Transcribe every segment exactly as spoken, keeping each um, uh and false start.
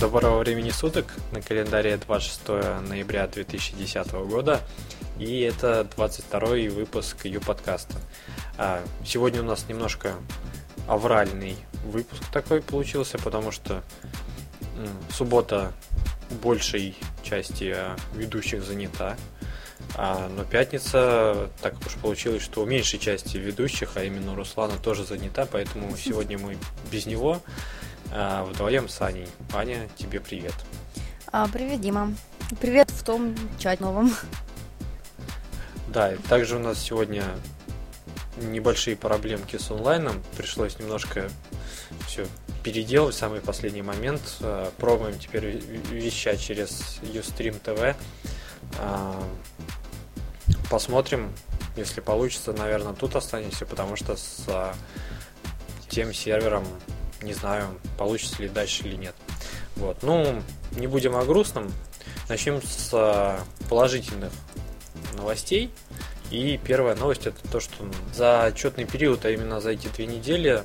Доброго времени суток, на календаре двадцать шестое ноября две тысячи десятого года, и это двадцать второй выпуск U-Podcast. Сегодня у нас немножко авральный выпуск такой получился, потому что суббота большей части ведущих занята, но пятница, так уж получилось, что у меньшей части ведущих, а именно Руслана, тоже занята, поэтому сегодня мы без него. Вдвоем с Аней. Аня, тебе привет. А, привет, Дима. Привет в том чате новом. Да, и также у нас сегодня небольшие проблемки с онлайном. Пришлось немножко все переделать в самый последний момент. Пробуем теперь вещать через Ustream ти ви. Посмотрим, если получится, наверное, тут останемся, потому что с тем сервером не знаю, получится ли дальше или нет. Вот. Ну, не будем о грустном. Начнем с положительных новостей. И первая новость — это то, что за отчетный период, а именно за эти две недели,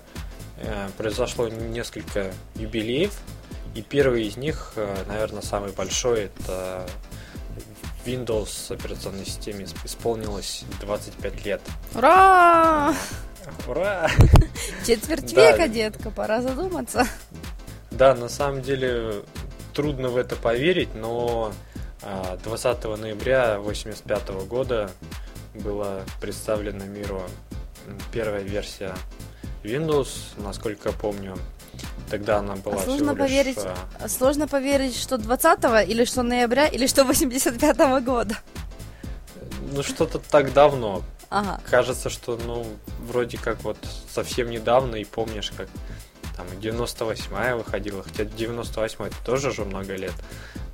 произошло несколько юбилеев. И первый из них, наверное, самый большой, это Windows операционной системе исполнилось двадцать пять лет. Ура! Ура! Четверть века, детка, пора задуматься. Да, на самом деле трудно в это поверить, но двадцатого ноября тысяча девятьсот восемьдесят пятого года была представлена миру первая версия Windows, насколько я помню. Тогда она была а сложно всего лишь... поверить, а сложно поверить, что двадцатого, или что ноября, или что восемьдесят пятого года. Ну, что-то так давно. Ага. Кажется, что, ну, вроде как вот совсем недавно, и помнишь, как там девяносто восьмая выходила, хотя девяносто восьмой это тоже уже много лет,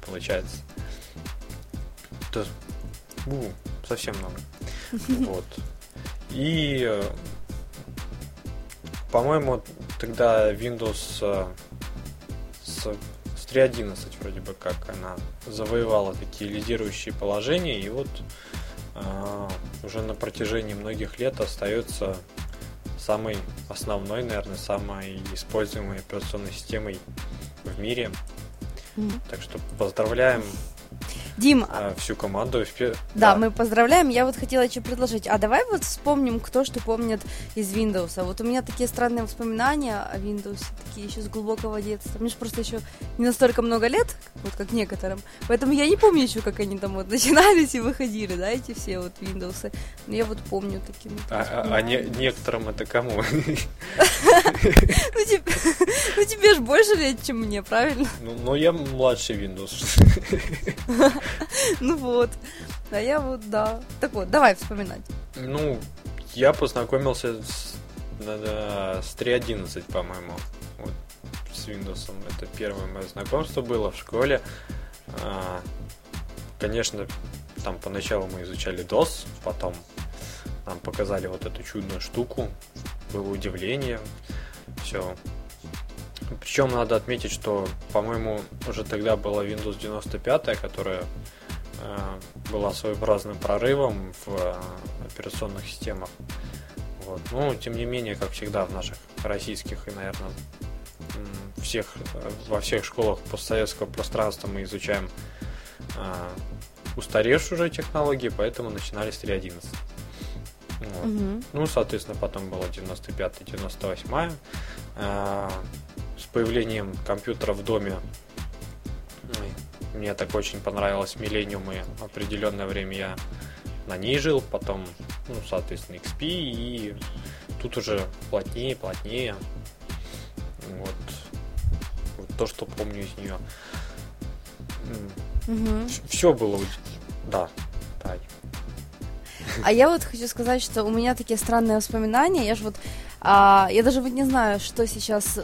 получается. То... У, совсем много. Вот. И, по-моему, тогда Windows с три точка одиннадцать вроде бы как она завоевала такие лидирующие положения, и вот э, уже на протяжении многих лет остается самой основной, наверное, самой используемой операционной системой в мире. Mm-hmm. Так что поздравляем, Дим, э, всю команду. Да, да, мы поздравляем. Я вот хотела еще предложить, а давай вот вспомним, кто что помнит из Windows. А вот у меня такие странные воспоминания о Windows, такие еще с глубокого детства. Мне же просто еще не настолько много лет, вот как некоторым, поэтому я не помню еще, как они там вот начинались и выходили, да, эти все вот Windows. Но я вот помню такие. Вот, а а не, некоторым это кому? Ну тебе же больше лет, чем мне, правильно? Ну я младший Windows. Ну вот, а я вот, да. Так вот, давай вспоминать. Ну, я познакомился с, с три точка одиннадцать, по-моему, вот, с Windows. Это первое мое знакомство было в школе. Конечно, там поначалу мы изучали дос, потом нам показали вот эту чудную штуку. Было удивление. Все. Причем надо отметить, что, по-моему, уже тогда была Windows девяносто пять, которая э, была своеобразным прорывом в э, операционных системах. Вот. Ну, тем не менее, как всегда в наших российских и, наверное, всех, во всех школах постсоветского пространства мы изучаем э, устаревшие уже технологии, поэтому начинали с три точка одиннадцать. Вот. Угу. Ну, соответственно, потом было девяносто пятая, девяносто восьмая. Э, С появлением компьютера в доме мне так очень понравилось Millennium, и определенное время я на ней жил, потом, ну, соответственно, икс пи, и тут уже плотнее, плотнее. Вот, вот то, что помню из нее. Угу. Все было, да, да. А я вот хочу сказать, что у меня такие странные воспоминания. Я же вот А, я даже вот не знаю, что сейчас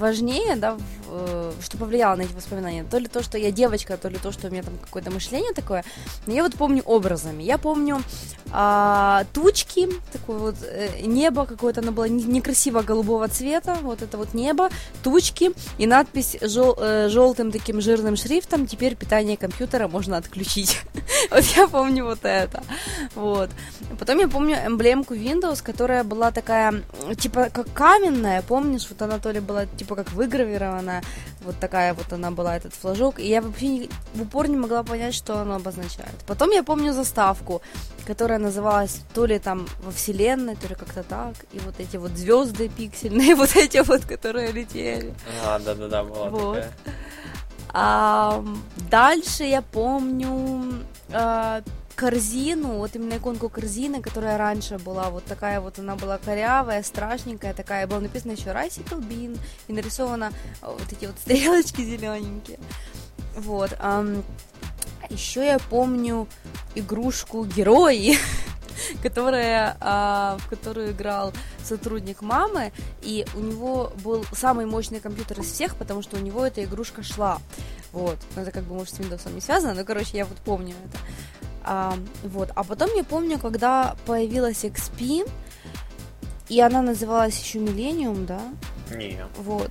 важнее, да, в, что повлияло на эти воспоминания. То ли то, что я девочка, то ли то, что у меня там какое-то мышление такое. Но я вот помню образами. Я помню а, тучки, такое вот небо какое-то, оно было некрасиво голубого цвета, вот это вот небо, тучки и надпись жел, желтым таким жирным шрифтом: «Теперь питание компьютера можно отключить». Вот я помню вот это. Вот. Потом я помню эмблемку Windows, которая была такая, типа, как каменная, помнишь, вот она то ли была, типа, как выгравирована, вот такая вот она была, этот флажок, и я вообще не, в упор не могла понять, что она обозначает. Потом я помню заставку, которая называлась то ли там во вселенной, то ли как-то так, и вот эти вот звезды пиксельные, вот эти вот, которые летели. А, да-да-да, была вот такая. А, дальше я помню а, корзину, вот именно иконку корзины, которая раньше была, вот такая вот она была корявая, страшненькая такая, было написано еще Ricycle Bean и нарисовано вот эти вот стрелочки зелененькие, вот. А, еще я помню игрушку Герои, которая, а, в которую играл сотрудник мамы, и у него был самый мощный компьютер из всех, потому что у него эта игрушка шла, вот, ну, это как бы, может, с Windows не связано, но, короче, я вот помню это, а, вот, а потом я помню, когда появилась икс пи, и она называлась еще Millennium, да? Не. Вот.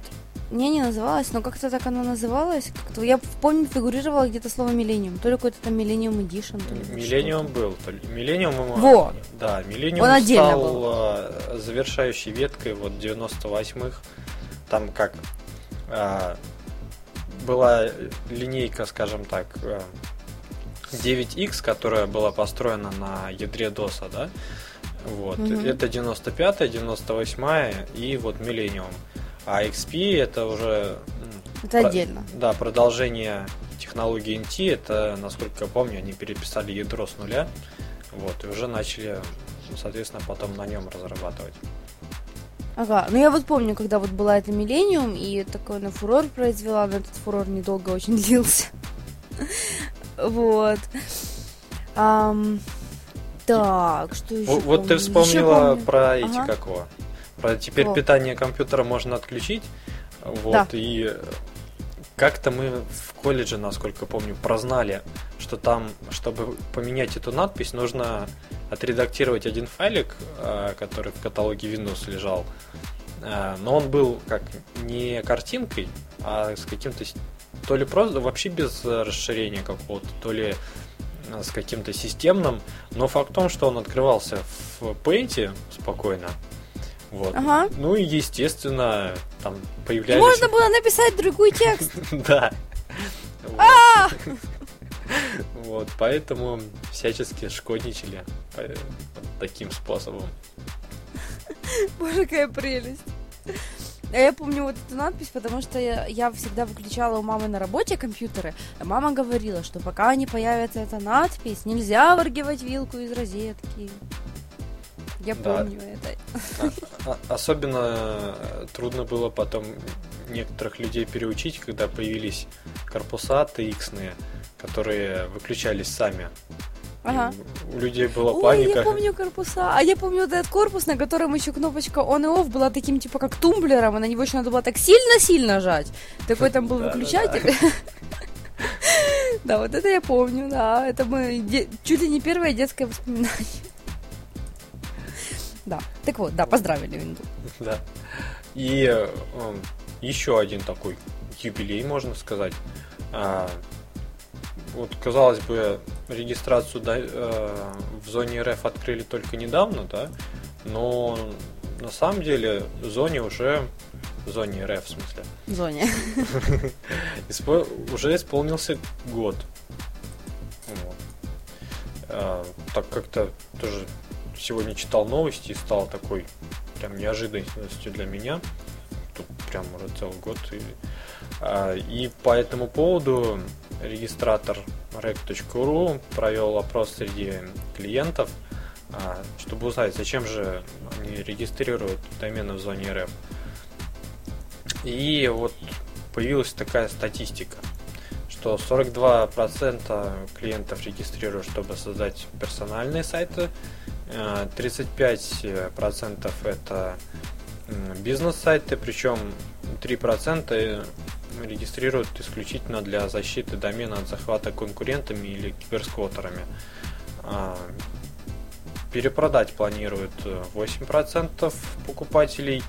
Не, не называлась, но как-то так она называлась. Как-то, я помню, фигурировала где-то слово Millennium. То ли какой-то там Millennium Edition. Millennium был. Millennium, вот. Да, Millennium стал был завершающей веткой вот девяносто восьмых. Там как а, была линейка, скажем так, девять икс, которая была построена на ядре дос, да? Вот. Угу. Это девяносто пятая, девяносто восьмая и вот Millennium. А икс пи это уже... Это про, отдельно. Да, продолжение технологии эн ти. Это, насколько я помню, они переписали ядро с нуля. Вот, и уже начали, соответственно, потом на нем разрабатывать. Ага, ну я вот помню, когда вот была эта Millennium, и такой на фурор произвела, но этот фурор недолго очень длился. Вот. Так, что еще? Вот ты вспомнила про эти какого? Теперь вот. Питание компьютера можно отключить. Вот, да. И как-то мы в колледже, насколько помню, прознали, что там, чтобы поменять эту надпись, нужно отредактировать один файлик, который в каталоге Windows лежал. Но он был как не картинкой, а с каким-то то ли просто вообще без расширения какого-то, то ли с каким-то системным. Но факт в том, что он открывался в Paint спокойно. Вот. Ага. Ну и естественно там появлялись. Можно было написать другой текст. Да. Вот, поэтому всячески шкодничали таким способом. Боже, какая прелесть. А я помню вот эту надпись, потому что я, я всегда выключала у мамы на работе компьютеры. Мама говорила, что пока не появится эта надпись, нельзя выргивать вилку из розетки. Я помню, да. Это. Особенно трудно было потом некоторых людей переучить, когда появились корпуса эй ти экс-ные, которые выключались сами. Ага. У людей была Ой, паника. Ой, я помню корпуса. А я помню вот этот корпус, на котором еще кнопочка on и off была таким типа как тумблером, и на него еще надо было так сильно-сильно жать. Такой там был выключатель. Да, вот это я помню, да. Это мы чуть ли не первое детское воспоминание. Да, так вот, да, поздравили Windows. Да. И э, еще один такой юбилей, можно сказать. А, вот, казалось бы, регистрацию да, э, в зоне эр эф открыли только недавно, да, но на самом деле в зоне уже, в зоне эр эф в смысле. В зоне. Уже исполнился год. Так как-то тоже... Сегодня читал новости и стал такой прям неожиданностью для меня. Тут прям уже целый год. И, а, и по этому поводу регистратор рег точка ру провел опрос среди клиентов, а, чтобы узнать, зачем же они регистрируют домены в зоне эр эф. И вот появилась такая статистика, что сорок два процента клиентов регистрируют, чтобы создать персональные сайты, тридцать пять процентов это бизнес-сайты, причем три процента регистрируют исключительно для защиты домена от захвата конкурентами или киберсквоттерами. Перепродать планируют восемь процентов покупателей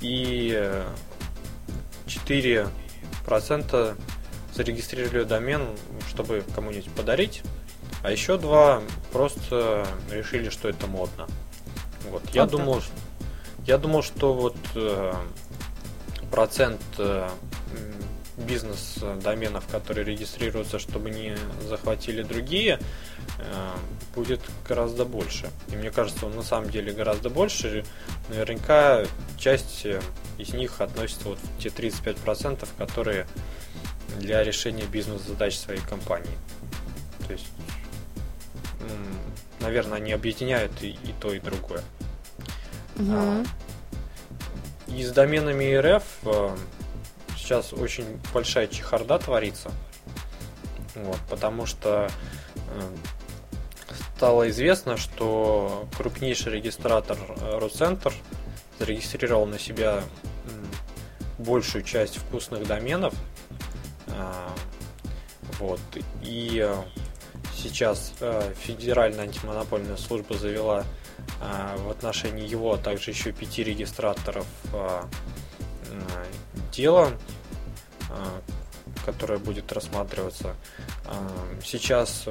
и четыре процента зарегистрировали домен, чтобы кому-нибудь подарить. А еще два просто решили, что это модно. Вот. Я, вот думал, я думал, что вот э, процент э, бизнес-доменов, которые регистрируются, чтобы не захватили другие, э, будет гораздо больше. И мне кажется, он на самом деле гораздо больше. Наверняка часть из них относится вот в те тридцать пять процентов, которые для решения бизнес-задач своей компании. То есть, наверное, они объединяют и, и то, и другое. Mm-hmm. А, и с доменами РФ а, сейчас очень большая чехарда творится. Вот, потому что а, стало известно, что крупнейший регистратор РУ-Центр зарегистрировал на себя м, большую часть вкусных доменов. А, вот, и... Сейчас э, Федеральная антимонопольная служба завела э, в отношении его, а также еще пяти регистраторов э, э, дело, э, которое будет рассматриваться. Э, сейчас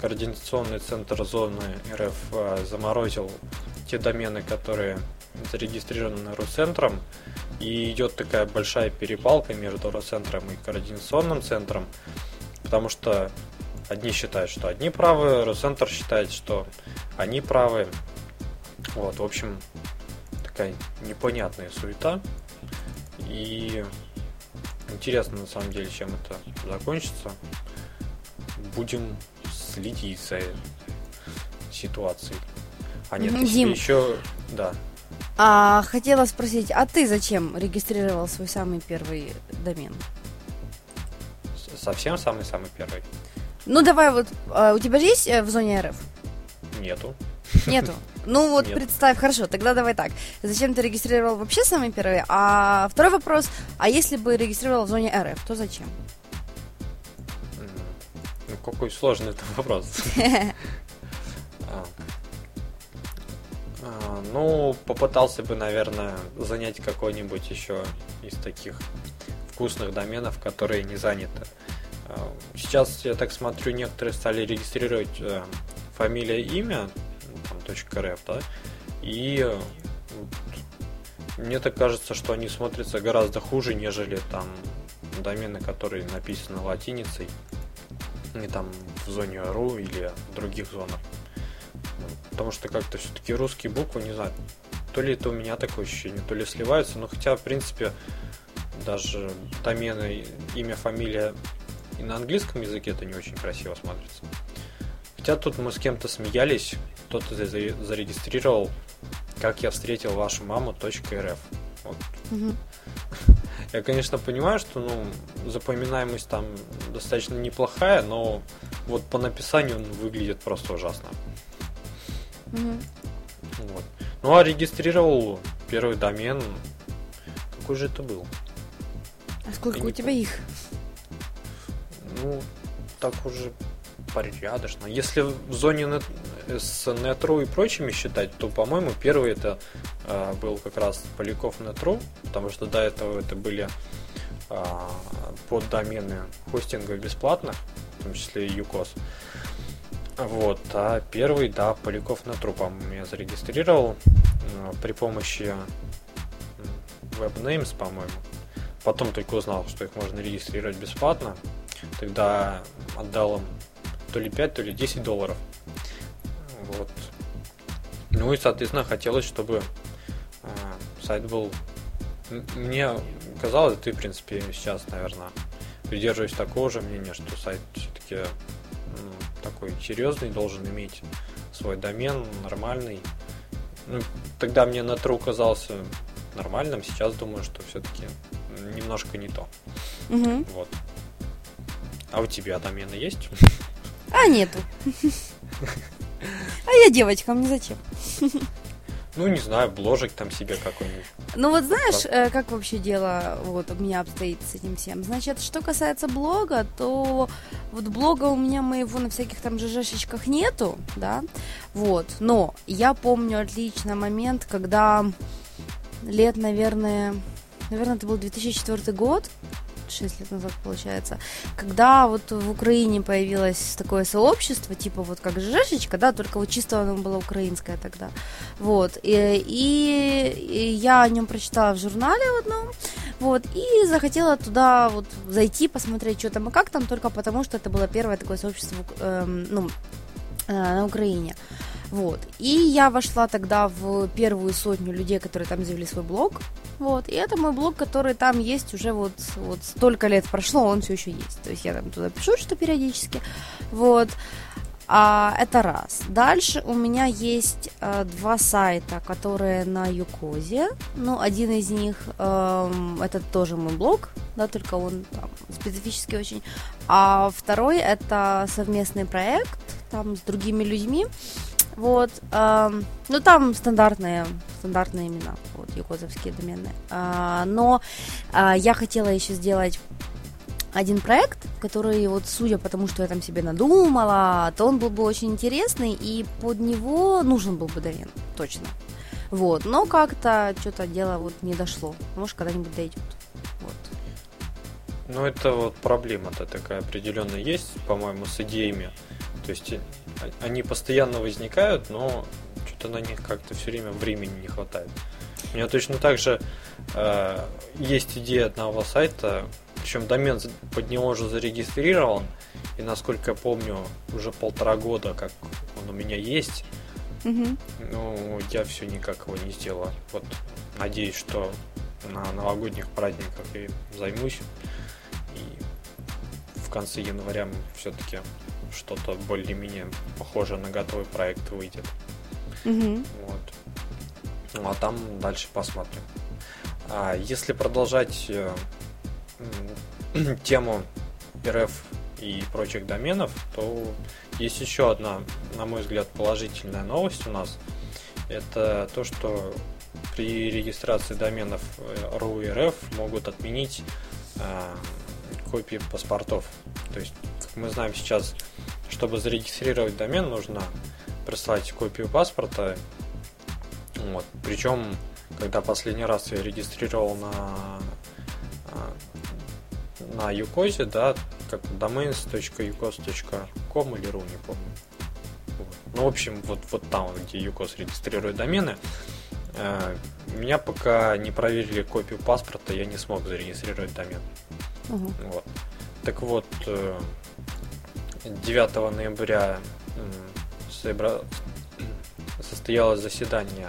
Координационный центр зоны РФ э, заморозил те домены, которые зарегистрированы РУ-Центром, и идет такая большая перепалка между РУ-Центром и Координационным центром, потому что одни считают, что одни правы, РУ-Центр считает, что они правы. Вот, в общем, такая непонятная суета. И интересно, на самом деле, чем это закончится. Будем следить за ситуацией. А нет, Дим, еще... Да. А, хотела спросить, а ты зачем регистрировал свой самый первый домен? Совсем самый-самый первый? Ну давай вот, а, у тебя же есть в зоне РФ? Нету. Нету. Ну вот Нет. Представь, хорошо, тогда давай так. Зачем ты регистрировал вообще самый первый? А второй вопрос, а если бы регистрировал в зоне РФ, то зачем? Ну какой сложный это вопрос. Ну, попытался бы, наверное, занять какой-нибудь еще из таких вкусных доменов, которые не заняты. Сейчас, я так смотрю, некоторые стали регистрировать э, фамилия, имя, там, .рф, да, и э, мне так кажется, что они смотрятся гораздо хуже, нежели там домены, которые написаны латиницей, не там в зоне .ру или в других зонах. Потому что как-то все-таки русские буквы, не знаю, то ли это у меня такое ощущение, то ли сливаются, но хотя, в принципе, даже домены имя, фамилия и на английском языке это не очень красиво смотрится. Хотя тут мы с кем-то смеялись, кто-то зарегистрировал, как я встретил вашу маму .рф. Вот. Угу. Я, конечно, понимаю, что ну, запоминаемость там достаточно неплохая, но вот по написанию он выглядит просто ужасно. Угу. Вот. Ну а регистрировал первый домен. Какой же это был? А сколько у тебя их? Ну, так уже порядочно. Если в зоне Net, с Net.ru и прочими считать, то, по-моему, первый это э, был как раз Поляков Net.ru, потому что до этого это были э, поддомены хостинга бесплатных, в том числе и uCoz. Вот, а первый, да, Поляков Net.ru, по-моему, я зарегистрировал э, при помощи WebNames, по-моему. Потом только узнал, что их можно регистрировать бесплатно. Тогда отдал им то ли пять, то ли десять долларов. Вот. Ну и, соответственно, хотелось, чтобы э, сайт был... Мне казалось, ты, в принципе, сейчас, наверное, придерживаюсь такого же мнения, что сайт все-таки ну, такой серьезный, должен иметь свой домен, нормальный. Ну, тогда мне Net.ru казался нормальным, сейчас думаю, что все-таки немножко не то. Mm-hmm. Вот. А у тебя домены есть? А, нету. А я девочка, мне зачем? Ну, не знаю, бложик там себе какой-нибудь. Ну, вот знаешь, как вообще дело вот у меня обстоит с этим всем? Значит, что касается блога, то вот блога у меня моего на всяких там жжешечках нету, да, вот. Но я помню отлично момент, когда лет, наверное, наверное, это был две тысячи четвёртый год, шесть лет назад, получается, когда вот в Украине появилось такое сообщество, типа вот как ЖЖшечка, да, только вот чисто оно было украинское тогда, вот, и, и я о нем прочитала в журнале в одном, вот, и захотела туда вот зайти, посмотреть, что там и как там, только потому, что это было первое такое сообщество, эм, ну, э, на Украине. Вот, и я вошла тогда в первую сотню людей, которые там завели свой блог, вот, и это мой блог, который там есть уже вот, вот столько лет прошло, он все еще есть, то есть я там туда пишу что периодически, вот, а, это раз. Дальше у меня есть а, два сайта, которые на uCoz, ну, один из них, э, это тоже мой блог, да, только он там специфический очень, а второй это совместный проект там с другими людьми. Вот, э, ну там стандартные, стандартные имена, вот, юкозовские домены, э, но э, я хотела еще сделать один проект, который, вот, судя по тому, что я там себе надумала, то он был бы очень интересный, и под него нужен был бы домен, точно, вот, но как-то что-то дело вот не дошло, может, когда-нибудь дойдет, вот. Ну, это вот проблема-то такая определенная есть, по-моему, с идеями, то есть... Они постоянно возникают, но что-то на них как-то все время времени не хватает. У меня точно так же э, есть идея одного сайта, причем домен под него уже зарегистрирован, и, насколько я помню, уже полтора года, как он у меня есть, mm-hmm. но я все никак его не сделала. Вот, надеюсь, что на новогодних праздниках я займусь, и в конце января мы все-таки... что-то более-менее похожее на готовый проект выйдет. Mm-hmm. Вот. Ну, а там дальше посмотрим. А если продолжать э, э, тему РФ и прочих доменов, то есть еще одна, на мой взгляд, положительная новость у нас. Это то, что при регистрации доменов РУ и РФ могут отменить э, копии паспортов. То есть, как мы знаем сейчас, чтобы зарегистрировать домен, нужно прислать копию паспорта. Вот. Причем, когда последний раз я регистрировал на, на uCoz, да, как domains.ucoz точка ком или ру, не помню. Вот. Ну, в общем, вот, вот там, где uCoz регистрирует домены, э, меня пока не проверили копию паспорта, я не смог зарегистрировать домен. Угу. Вот. Так вот, девятого ноября состоялось заседание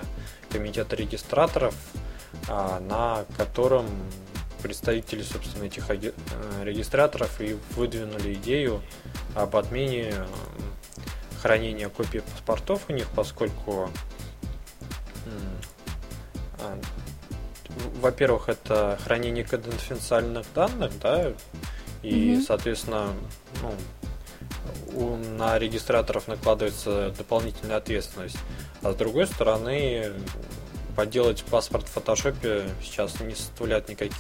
комитета регистраторов, на котором представители, собственно, этих регистраторов и выдвинули идею об отмене хранения копий паспортов у них, поскольку, во-первых, это хранение конфиденциальных данных, да, и, mm-hmm. соответственно, ну, у, на регистраторов накладывается дополнительная ответственность. А с другой стороны, подделать паспорт в фотошопе сейчас не составляет никаких,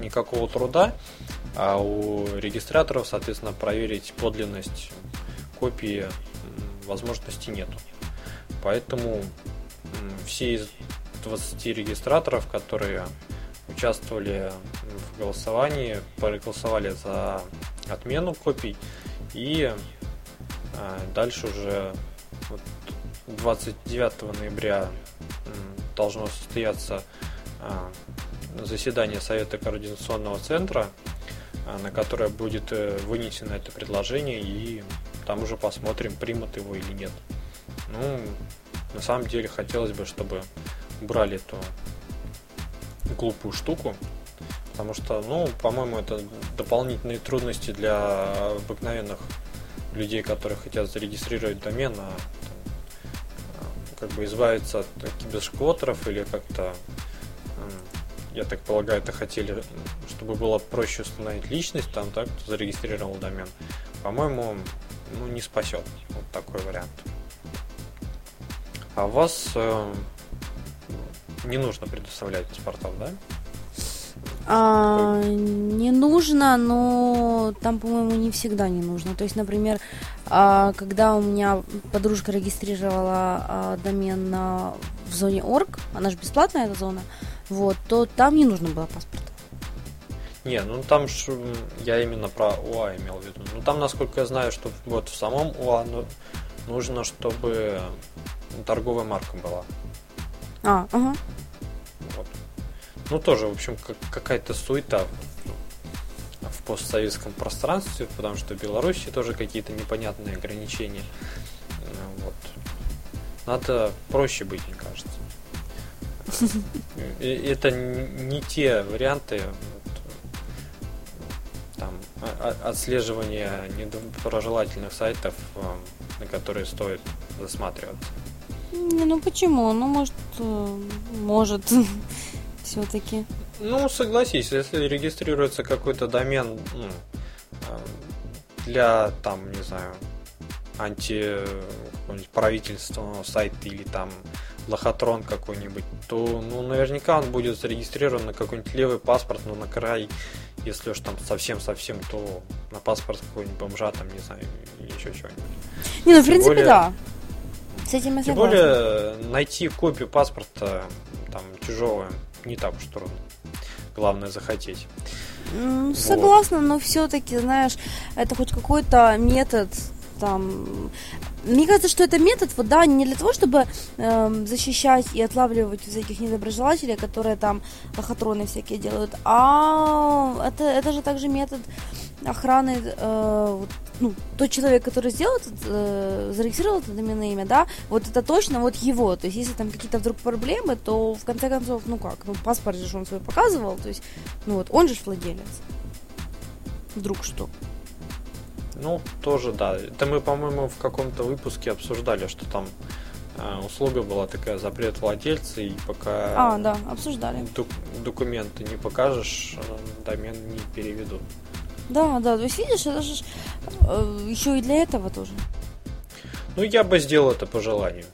никакого труда, а у регистраторов, соответственно, проверить подлинность копии возможности нету. Поэтому все из двадцати регистраторов, которые участвовали в голосовании, проголосовали за отмену копий, и дальше уже двадцать девятого ноября должно состояться заседание Совета координационного центра, на которое будет вынесено это предложение, и там уже посмотрим, примут его или нет. Ну, на самом деле хотелось бы, чтобы убрали эту глупую штуку, потому что, ну, по-моему, это дополнительные трудности для обыкновенных людей, которые хотят зарегистрировать домен, а как бы избавиться от кибершквотеров или как-то, я так полагаю, это хотели, чтобы было проще установить личность, там, так, кто зарегистрировал домен. По-моему, ну, не спасет вот такой вариант. А у вас... Не нужно предоставлять паспортов, да? А, не нужно, но там, по-моему, не всегда не нужно. То есть, например, когда у меня подружка регистрировала домен в зоне орг, она же бесплатная эта зона, вот, то там не нужно было паспорта. Не, ну там ж, я именно про ОА имел в виду. Ну там, насколько я знаю, что вот в самом ОА нужно, чтобы торговая марка была. А, угу. Вот. Ну тоже, в общем, как, какая-то суета в постсоветском пространстве, потому что в Беларуси тоже какие-то непонятные ограничения. Вот. Надо проще быть, мне кажется. Это не те варианты там, отслеживания недоброжелательных сайтов, на которые стоит засматриваться. Не, ну почему? Ну, может, может все-таки. Ну, согласись, если регистрируется какой-то домен, ну, для, там, не знаю, анти-какого-нибудь правительственного сайта или там лохотрон какой-нибудь, то, ну, наверняка он будет зарегистрирован на какой-нибудь левый паспорт, но на край, если уж там совсем-совсем, то на паспорт какого-нибудь бомжа, там, не знаю, или еще чего-нибудь. Не, ну, в принципе, более... да. С этим я согласна. Тем более, найти копию паспорта, там, чужого, не так уж трудно. Главное захотеть. Mm, согласна, вот. Но все-таки, знаешь, это хоть какой-то метод, там... Мне кажется, что это метод, вот, да, не для того, чтобы э, защищать и отлавливать всяких недоброжелателей, которые там лохотроны всякие делают, а это, это же также метод охраны, э, вот, ну, тот человек, который сделал, э, зарегистрировал это доменное имя, да, вот это точно вот его, то есть если там какие-то вдруг проблемы, то в конце концов, ну как, ну паспорт же он свой показывал, то есть, ну вот, он же владелец, вдруг что. Ну, тоже, да. Это мы, по-моему, в каком-то выпуске обсуждали, что там э, услуга была такая, запрет владельца, и пока а, да, обсуждали. Док- документы не покажешь, домен не переведут. Да, да, то есть, видишь, это же э, еще и для этого тоже. Ну, я бы сделал это по желанию.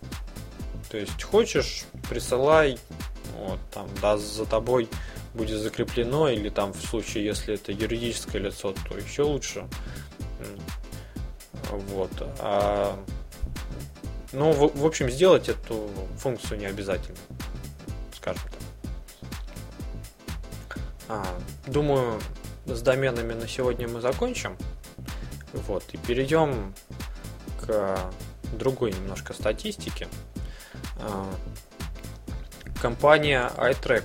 То есть, хочешь, присылай, вот, там, да, за тобой будет закреплено, или там, в случае, если это юридическое лицо, то еще лучше. Вот. А, ну, в, в общем, сделать эту функцию не обязательно, скажем так. А, думаю, с доменами на сегодня мы закончим. Вот, и перейдем к другой немножко статистике. А, компания iTrack,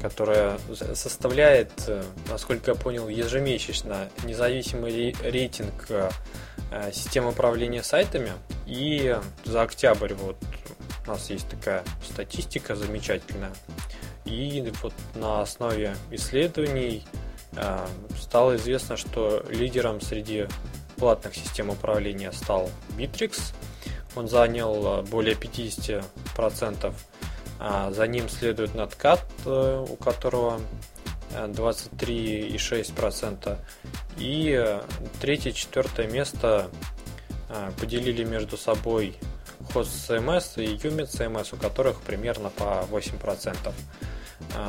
которая составляет, насколько я понял, ежемесячно независимый рейтинг систем управления сайтами. И за октябрь вот у нас есть такая статистика замечательная. И вот на основе исследований стало известно, что лидером среди платных систем управления стал Битрикс. Он занял более пятьдесят процентов. За ним следует Netcat, у которого двадцать три целых шесть десятых процента. И третье, четвертое место поделили между собой хост си эм эс и ю эм ай си эм эс, у которых примерно по восемь процентов.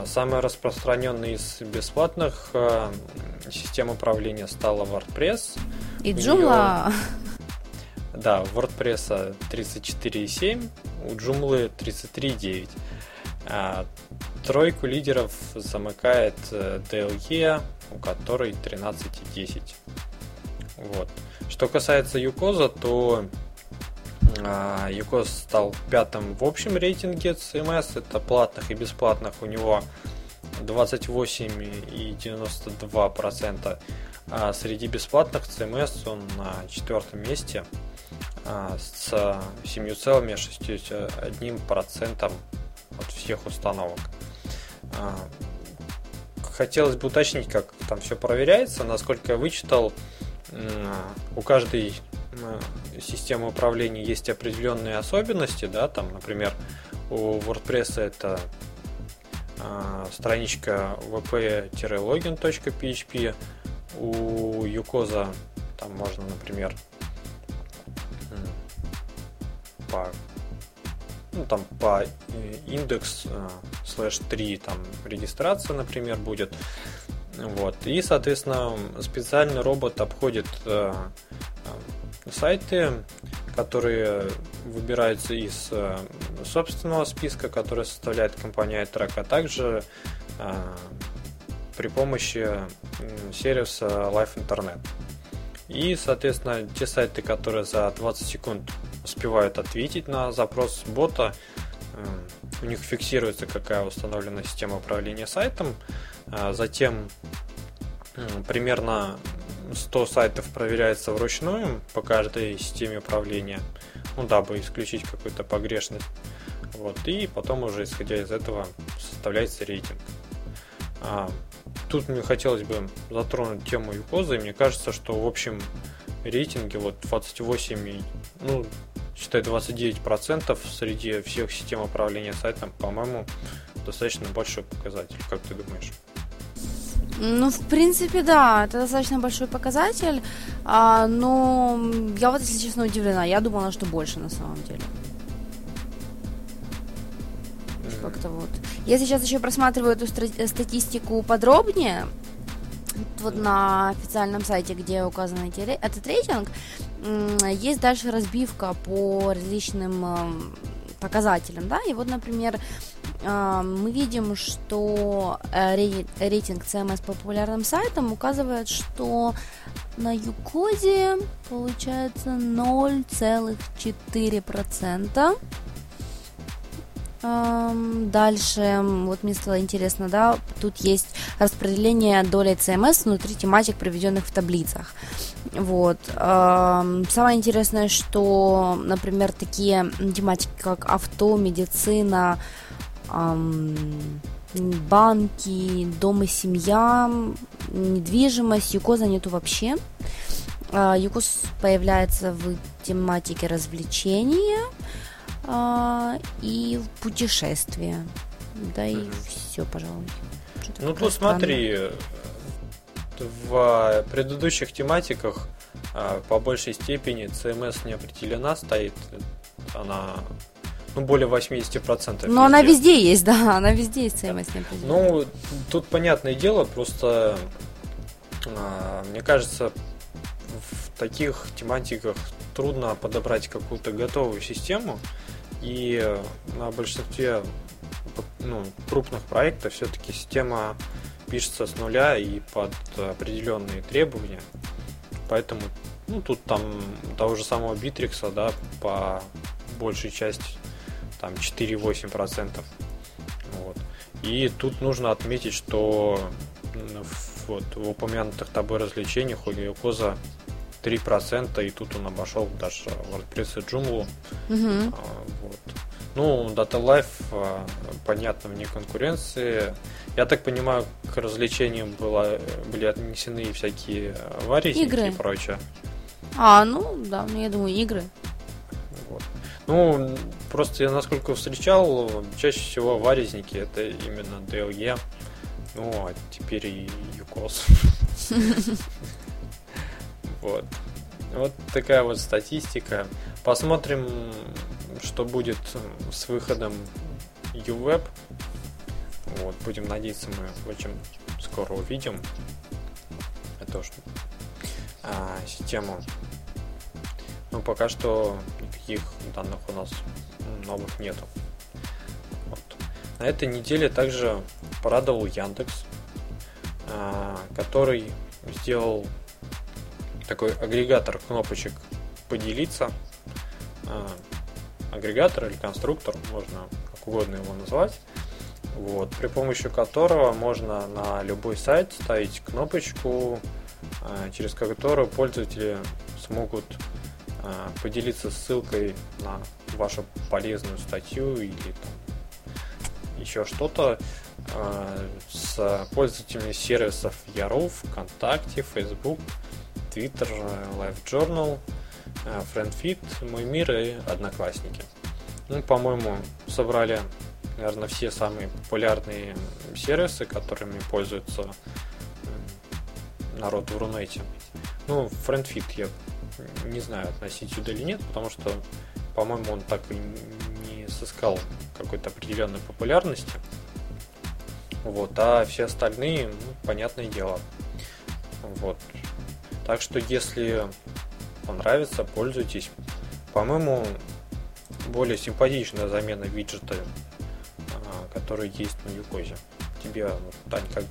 Самой распространенной из бесплатных систем управления стала WordPress. И Joomla. Да, у WordPress тридцать четыре целых семь десятых, у Joomla тридцать три целых девять десятых. А, тройку лидеров замыкает ди эл и, у которой тринадцать целых десять десятых. Вот. Что касается uCoz, то а, uCoz стал пятым в общем рейтинге си эм эс. Это платных и бесплатных. У него двадцать восемь целых девяносто два процента. А среди бесплатных си эм эс он на четвертом месте с семь целых шестьдесят один процент от всех установок. Хотелось бы уточнить, как там все проверяется. Насколько я вычитал, у каждой системы управления есть определенные особенности, да, там, например, у WordPress это страничка ви пи логин точка пи эйч пи, у uCoz там можно, например, по, ну, там, по индекс э, слэш три там регистрация, например, будет. Вот. И, соответственно, специальный робот обходит э, э, сайты, которые выбираются из э, собственного списка, который составляет компания iTrack, а также э, при помощи сервиса Live Internet. И, соответственно, те сайты, которые за двадцать секунд успевают ответить на запрос бота, у них фиксируется, какая установлена система управления сайтом. Затем примерно сто сайтов проверяется вручную по каждой системе управления, ну, дабы исключить какую-то погрешность. Вот, и потом уже, исходя из этого, составляется рейтинг. А, тут мне хотелось бы затронуть тему uCoz, и мне кажется, что в общем рейтинге вот двадцать восемь, ну, считай, двадцать девять процентов среди всех систем управления сайтом, по-моему, достаточно большой показатель. Как ты думаешь? Ну, в принципе, да, это достаточно большой показатель, а, но я вот, если честно, удивлена. Я думала, что больше на самом деле. Mm-hmm. Как-то вот. Я сейчас еще просматриваю эту статистику подробнее. Вот на официальном сайте, где указан этот рейтинг, есть дальше разбивка по различным показателям, да, и вот, например, мы видим, что рейтинг си эм эс по популярным сайтам указывает, что на uCoz получается ноль целых четыре десятых процента. Дальше, вот мне стало интересно, да, тут есть распределение доли си эм эс внутри тематик, приведенных в таблицах. Вот. Самое интересное, что, например, такие тематики, как авто, медицина, банки, дом и семья, недвижимость, uCoz нету вообще. uCoz появляется в тематике развлечения и путешествия. Да и mm-hmm. все, пожалуй. Что-то ну тут странное. Смотри, в предыдущих тематиках по большей степени си эм эс не определена, стоит она... Ну, более восемьдесят процентов. Но везде. Она везде есть, да, она везде есть си эм эс. Ну, тут понятное дело, просто, мне кажется, в таких тематиках трудно подобрать какую-то готовую систему, и на большинстве, ну, крупных проектов все-таки система пишется с нуля и под определенные требования, поэтому, ну, тут там того же самого Битрикса, да, по большей части там четыре целых восемь десятых процента. Вот. И тут нужно отметить, что вот, в упомянутых тобой развлечениях у uCoz три процента, и тут он обошел даже WordPress и Joomla. Угу. Вот. Ну, DataLife, понятно, вне конкуренции. Я так понимаю, к развлечениям было, были отнесены всякие варисники игры и прочее. А, ну да, я думаю, игры. Вот. Ну, просто я, насколько встречал, чаще всего варизники — это именно ди эл и, ну, а теперь и uCoz. Вот. Вот такая вот статистика. Посмотрим, что будет с выходом uWeb. Вот, будем надеяться, мы очень скоро увидим эту а, систему. Ну, пока что никаких данных у нас новых нету. Вот. На этой неделе также порадовал Яндекс, который сделал такой агрегатор кнопочек «Поделиться». Агрегатор или конструктор, можно как угодно его назвать. Вот. При помощи которого можно на любой сайт ставить кнопочку, через которую пользователи смогут поделиться ссылкой на вашу полезную статью или там еще что-то э, с пользователями сервисов Яру, ВКонтакте, Фейсбук, Твиттер, LiveJournal, э, FriendFeed, Мой мир и Одноклассники. Ну, по-моему, собрали, наверное, все самые популярные сервисы, которыми пользуется э, народ в Рунете. Ну, FriendFeed я не знаю, относить сюда или нет, потому что, по-моему, он так и не сыскал какой-то определенной популярности. Вот, а все остальные, ну, понятное дело. Вот. Так что, если понравится, пользуйтесь. По-моему, более симпатичная замена виджета, которые есть на uCoz. Тебе, Тань, как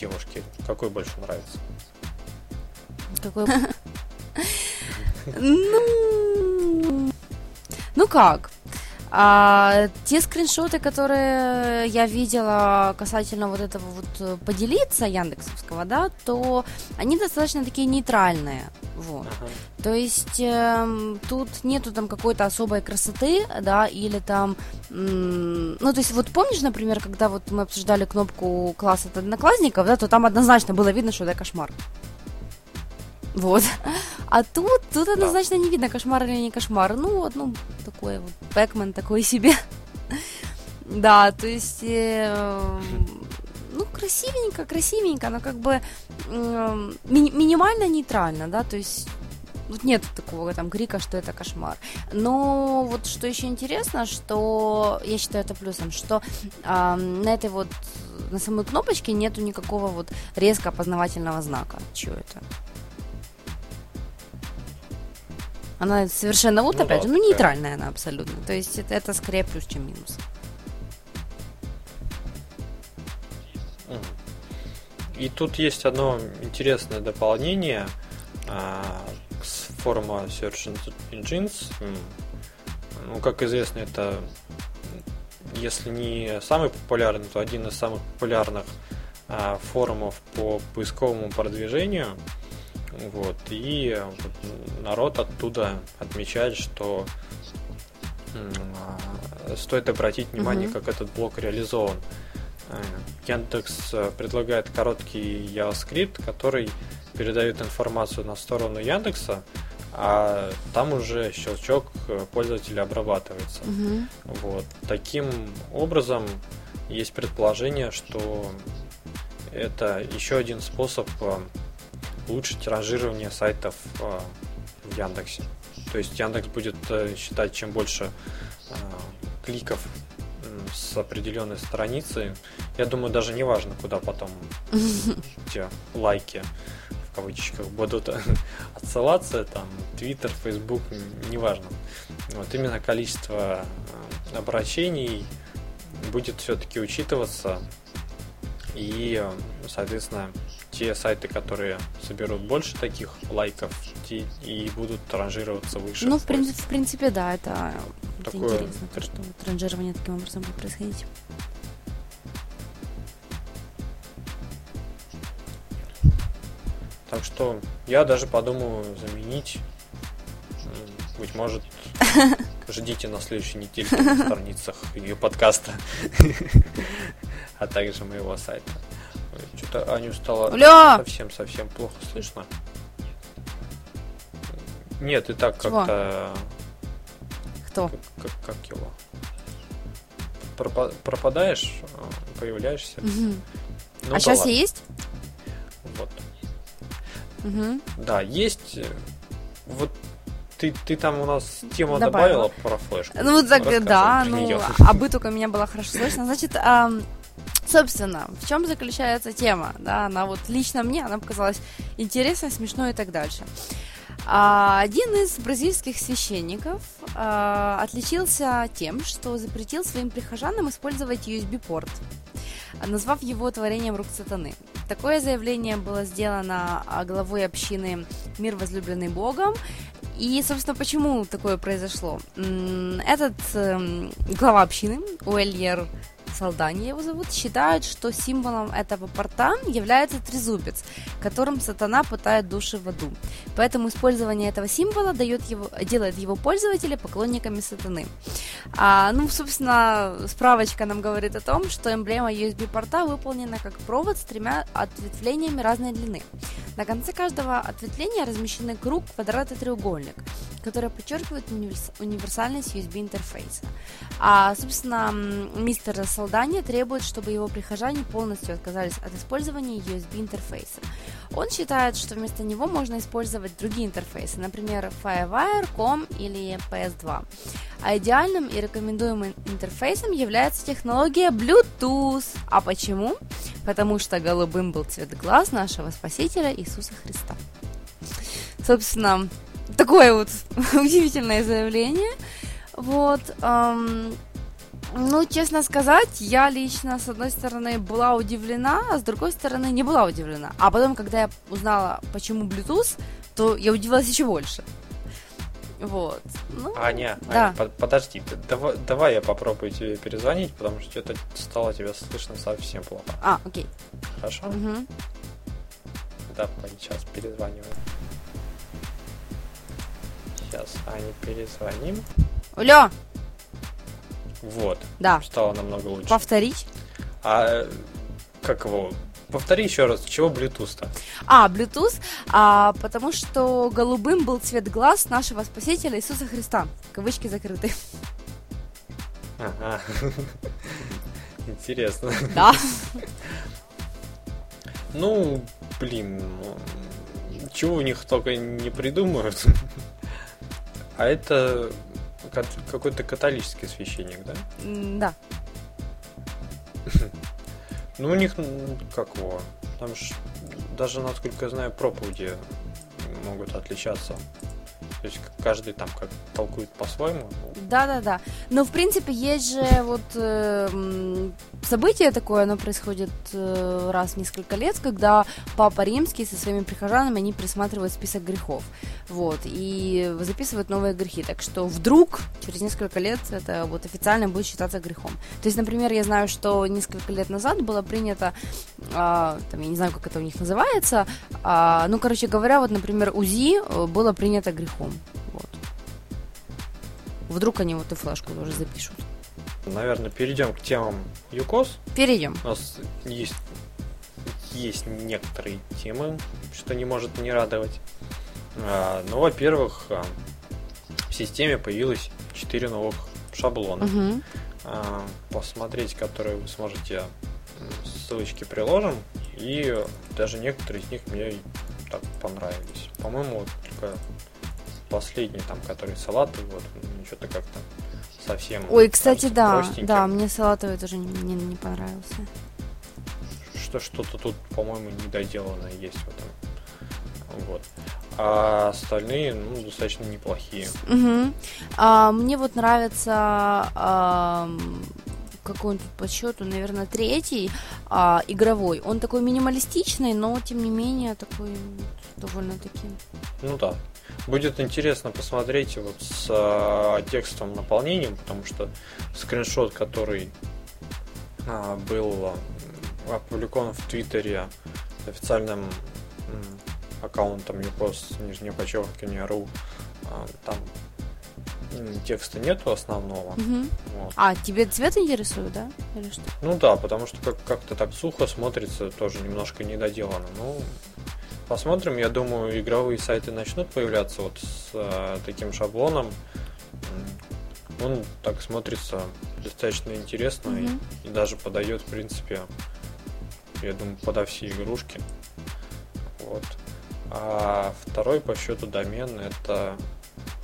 девушки? Какой больше нравится? Какой? Ну, ну как? А те скриншоты, которые я видела касательно вот этого вот поделиться яндексовского, да, то они достаточно такие нейтральные, вот. Uh-huh. То есть э, тут нету там какой-то особой красоты, да, или там, м- ну, то есть вот помнишь, например, когда вот мы обсуждали кнопку класс от одноклассников, да, то там однозначно было видно, что это кошмар. Вот. А тут, тут однозначно не видно, кошмар или не кошмар. Ну, вот, ну, такой вот Пэкмен такой себе. Да, то есть, э, ну, красивенько, красивенько, но как бы э, ми- минимально нейтрально, да, то есть вот нет такого там крика, что это кошмар. Но вот что еще интересно, что я считаю это плюсом, что э, на этой вот, на самой кнопочке нету никакого вот резко опознавательного знака. Чего это? Она совершенно, вот ну, опять да, же, ну нейтральная да. Она абсолютно. То есть это, это скорее плюс, чем минус. И тут есть одно интересное дополнение а, с форума Search Engines. Ну, как известно, это, если не самый популярный, то один из самых популярных а, форумов по поисковому продвижению. Вот, и народ оттуда отмечает, что стоит обратить внимание, mm-hmm. как этот блок реализован. Яндекс предлагает короткий JavaScript, который передает информацию на сторону Яндекса, а там уже щелчок пользователя обрабатывается. Mm-hmm. Вот. Таким образом, есть предположение, что это еще один способ лучше тиражирование сайтов э, в Яндексе. То есть Яндекс будет э, считать, чем больше э, кликов э, с определенной страницы. Я думаю, даже не важно, куда потом те лайки в кавычках будут отсылаться, там, Твиттер, Фейсбук, неважно. Вот именно количество э, обращений будет все-таки учитываться. И, соответственно, те сайты, которые соберут больше таких лайков, те и будут транжироваться выше. Ну, в принципе, в принципе да, это, Такое... это интересно, то, что транжирование таким образом будет происходить. Так что я даже подумаю заменить, быть может, ждите на следующей неделе на страницах ее подкаста, а также моего сайта. Что-то Аню стало совсем-совсем плохо слышно. Нет, и так как-то... Кто? Как, как, как его? Пропа- пропадаешь, появляешься. Угу. Ну, а да, сейчас ладно. Есть? Вот. Угу. Да, есть. Вот ты, ты там у нас тему добавила, добавила про флешку. Ну, так, Расскажи да, ну, нее. А бы только меня было хорошо слышно. Значит, а... собственно, в чем заключается тема? Да, она вот лично мне, она показалась интересной, смешной и так дальше. Один из бразильских священников отличился тем, что запретил своим прихожанам использовать ю эс би-порт, назвав его творением рук сатаны. Такое заявление было сделано главой общины «Мир, возлюбленный Богом». И, собственно, почему такое произошло? Этот глава общины, Уэльер Салдань его зовут, считают, что символом этого порта является трезубец, которым сатана пытает души в аду. Поэтому использование этого символа дает его, делает его пользователя поклонниками сатаны. А, ну, собственно, справочка нам говорит о том, что эмблема ю эс би-порта выполнена как провод с тремя ответвлениями разной длины. На конце каждого ответвления размещены круг, квадрат и треугольник, которые подчеркивают универсальность ю эс би-интерфейса. А, собственно, мистер Салдань Салдань требует, чтобы его прихожане полностью отказались от использования ю эс би-интерфейса. Он считает, что вместо него можно использовать другие интерфейсы, например, FireWire, ком или пи эс два. А идеальным и рекомендуемым интерфейсом является технология Bluetooth. А почему? Потому что голубым был цвет глаз нашего Спасителя Иисуса Христа. Собственно, такое вот удивительное заявление. Вот... Ну, честно сказать, я лично, с одной стороны, была удивлена, а с другой стороны, не была удивлена. А потом, когда я узнала, почему Bluetooth, то я удивилась еще больше. Вот. Ну, Аня, да. Аня, подожди, давай, давай я попробую тебе перезвонить, потому что что-то стало тебя слышно совсем плохо. А, окей. Хорошо? Угу. Да, сейчас перезваниваю. Сейчас, Аня, перезвоним. Алло! Вот. Да. Стало намного лучше. Повторить? А как его... Повтори еще раз, чего Bluetooth-то? А, Bluetooth, а, потому что голубым был цвет глаз нашего Спасителя Иисуса Христа. Кавычки закрыты. Ага. Интересно. Да. Ну, блин, чего у них только не придумают. А это какой-то католический священник, да? Да. Ну, у них, как его, там же даже, насколько я знаю, проповеди могут отличаться. То есть каждый там как толкует по-своему. Да-да-да. Но, в принципе, есть же вот э, событие такое, оно происходит э, раз в несколько лет, когда Папа Римский со своими прихожанами, они присматривают список грехов. Вот. И записывают новые грехи. Так что вдруг через несколько лет это вот официально будет считаться грехом. То есть, например, я знаю, что несколько лет назад было принято, э, там, я не знаю, как это у них называется, э, ну, короче говоря, вот, например, УЗИ было принято грехом. Вот. Вдруг они вот и флешку тоже запишут. Наверное, перейдем к темам uCoz. Перейдем. У нас есть, есть некоторые темы, что не может не радовать. А, ну, во-первых, в системе появилось четыре новых шаблона. Угу. А, посмотреть, которые вы сможете, ссылочки приложим. И даже некоторые из них мне так понравились. По-моему, вот только... Последний, там, который салатовый, вот, что-то как-то совсем... Ой, кстати, да, да, мне салатовый тоже не, не, не понравился. Что, что-то тут, по-моему, недоделанное есть в этом. Вот. А остальные, ну, достаточно неплохие. Угу. А, мне вот нравится... А... какой он тут по счету, наверное, третий, а, игровой. Он такой минималистичный, но, тем не менее, такой довольно-таки... Ну да. Будет интересно посмотреть вот с а, текстовым наполнением, потому что скриншот, который а, был опубликован в Твиттере официальным м, аккаунтом uCoz, нижнее подчеркивание, ру, а, там... Текста нету основного. Угу. Вот. А, тебе цвет интересует, да? Или что? Ну да, потому что как- как-то так сухо смотрится, тоже немножко недоделано. Ну, посмотрим. Я думаю, игровые сайты начнут появляться вот с э, таким шаблоном. Он так смотрится достаточно интересно, угу. и, и даже подойдет, в принципе, я думаю, подо все игрушки. Вот. А второй по счету домен — это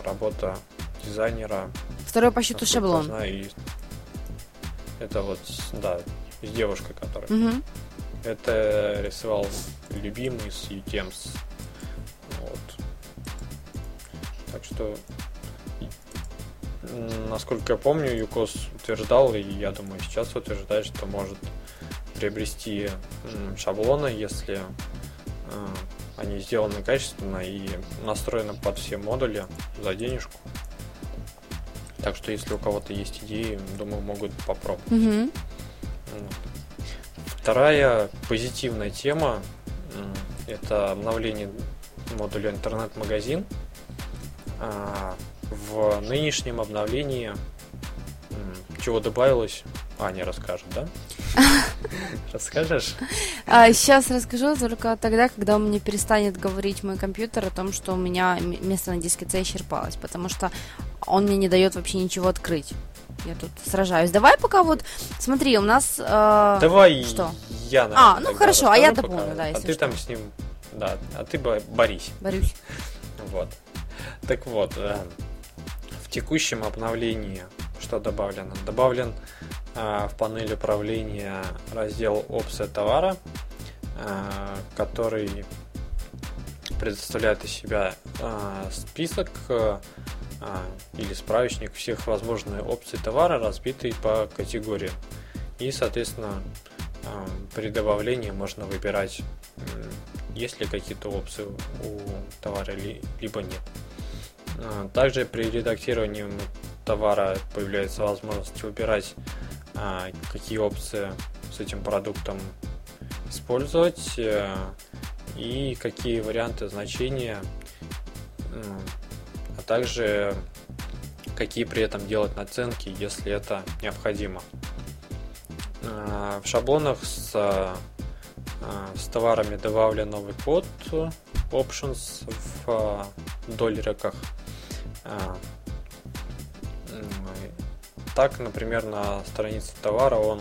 работа дизайнера. Второй по счету шаблон. И... Это вот, да, с девушкой, которая... Угу. Это рисовал любимый с ютемс. Вот. Так что, насколько я помню, uCoz утверждал, и я думаю, сейчас утверждает, что может приобрести шаблоны, если они сделаны качественно и настроены под все модули за денежку. Так что, если у кого-то есть идеи, думаю, могут попробовать. Mm-hmm. Вторая позитивная тема – это обновление модуля интернет-магазин. В нынешнем обновлении чего добавилось, Аня расскажет, да? Расскажешь? Сейчас расскажу, только тогда, когда у меня перестанет говорить мой компьютер о том, что у меня место на диске C исчерпалось, потому что он мне не дает вообще ничего открыть. Я тут сражаюсь. Давай пока вот, смотри, у нас... Э... Давай что? Я... А, ну хорошо, а я дополню, да, если А ты что. Там с ним... Да, а ты борись. Борюсь. Вот. Так вот, э, в текущем обновлении что добавлено? Добавлен э, в панель управления раздел опция товара, э, который предоставляет из себя э, список... Э, или справочник всех возможных опций товара, разбитый по категории. И, соответственно, при добавлении можно выбирать, есть ли какие-то опции у товара, либо нет. Также при редактировании товара появляется возможность выбирать, какие опции с этим продуктом использовать и какие варианты значения, а также какие при этом делать наценки, если это необходимо. В шаблонах с, с товарами добавлен новый код options в доллариках. Так, например, на странице товара он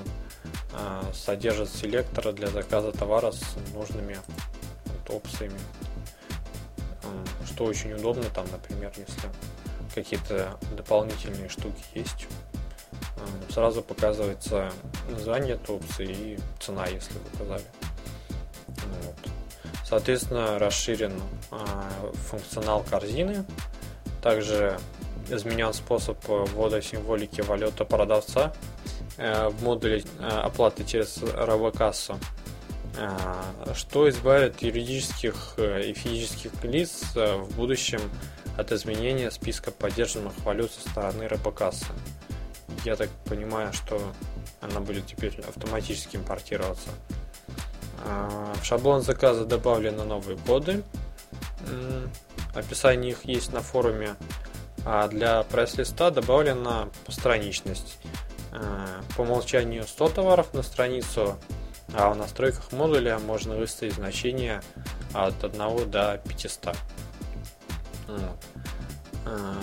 содержит селектор для заказа товара с нужными опциями, что очень удобно, там, например, если какие-то дополнительные штуки есть, сразу показывается название этой опции и цена, если вы указали. Вот. Соответственно, расширен функционал корзины, также изменен способ ввода символики валюты продавца в модуле оплаты через РВ-кассу, что избавит юридических и физических лиц в будущем от изменения списка поддерживаемых валют со стороны РБ-кассы. Я так понимаю, что она будет теперь автоматически импортироваться. В шаблон заказа добавлены новые коды. Описание их есть на форуме. А для прайс-листа добавлена постраничность. По умолчанию сто товаров на страницу, а в настройках модуля можно выставить значение от один до пятьсот.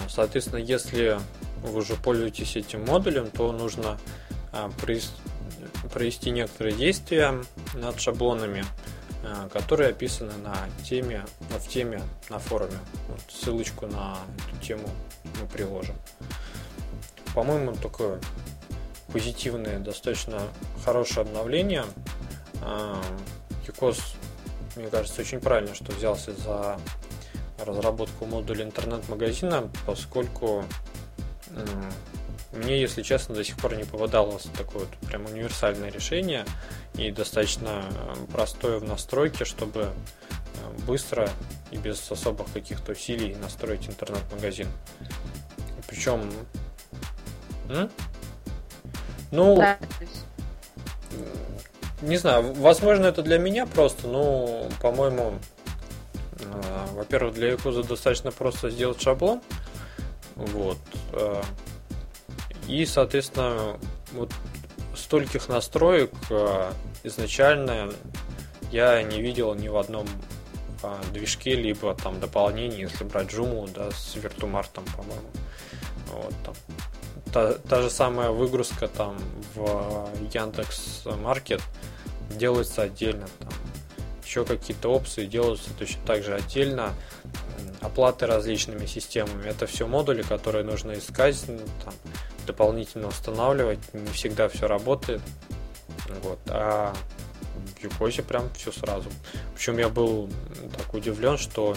Соответственно, если вы уже пользуетесь этим модулем, то нужно провести некоторые действия над шаблонами, которые описаны на теме, в теме на форуме. Вот ссылочку на эту тему мы приложим. По-моему, такое позитивное, достаточно хорошее обновление. uCoz, мне кажется, очень правильно, что взялся за разработку модуля интернет-магазина, поскольку мне, если честно, до сих пор не попадалось такое вот прям универсальное решение и достаточно простое в настройке, чтобы быстро и без особых каких-то усилий настроить интернет-магазин. Причем... М? Ну, да. Не знаю, возможно, это для меня просто, но, по-моему, э, во-первых, для uCoz достаточно просто сделать шаблон, вот, э, и, соответственно, вот стольких настроек э, изначально я не видел ни в одном э, движке, либо там дополнении, если брать Joomla, да, с Виртумартом, по-моему, вот там. Та, та же самая выгрузка там в Яндекс Маркет делается отдельно, там еще какие-то опции делаются точно так же отдельно, оплаты различными системами. Это все модули, которые нужно искать, там, дополнительно устанавливать. Не всегда все работает. Вот. А в uCoz прям все сразу. Причем я был так удивлен, что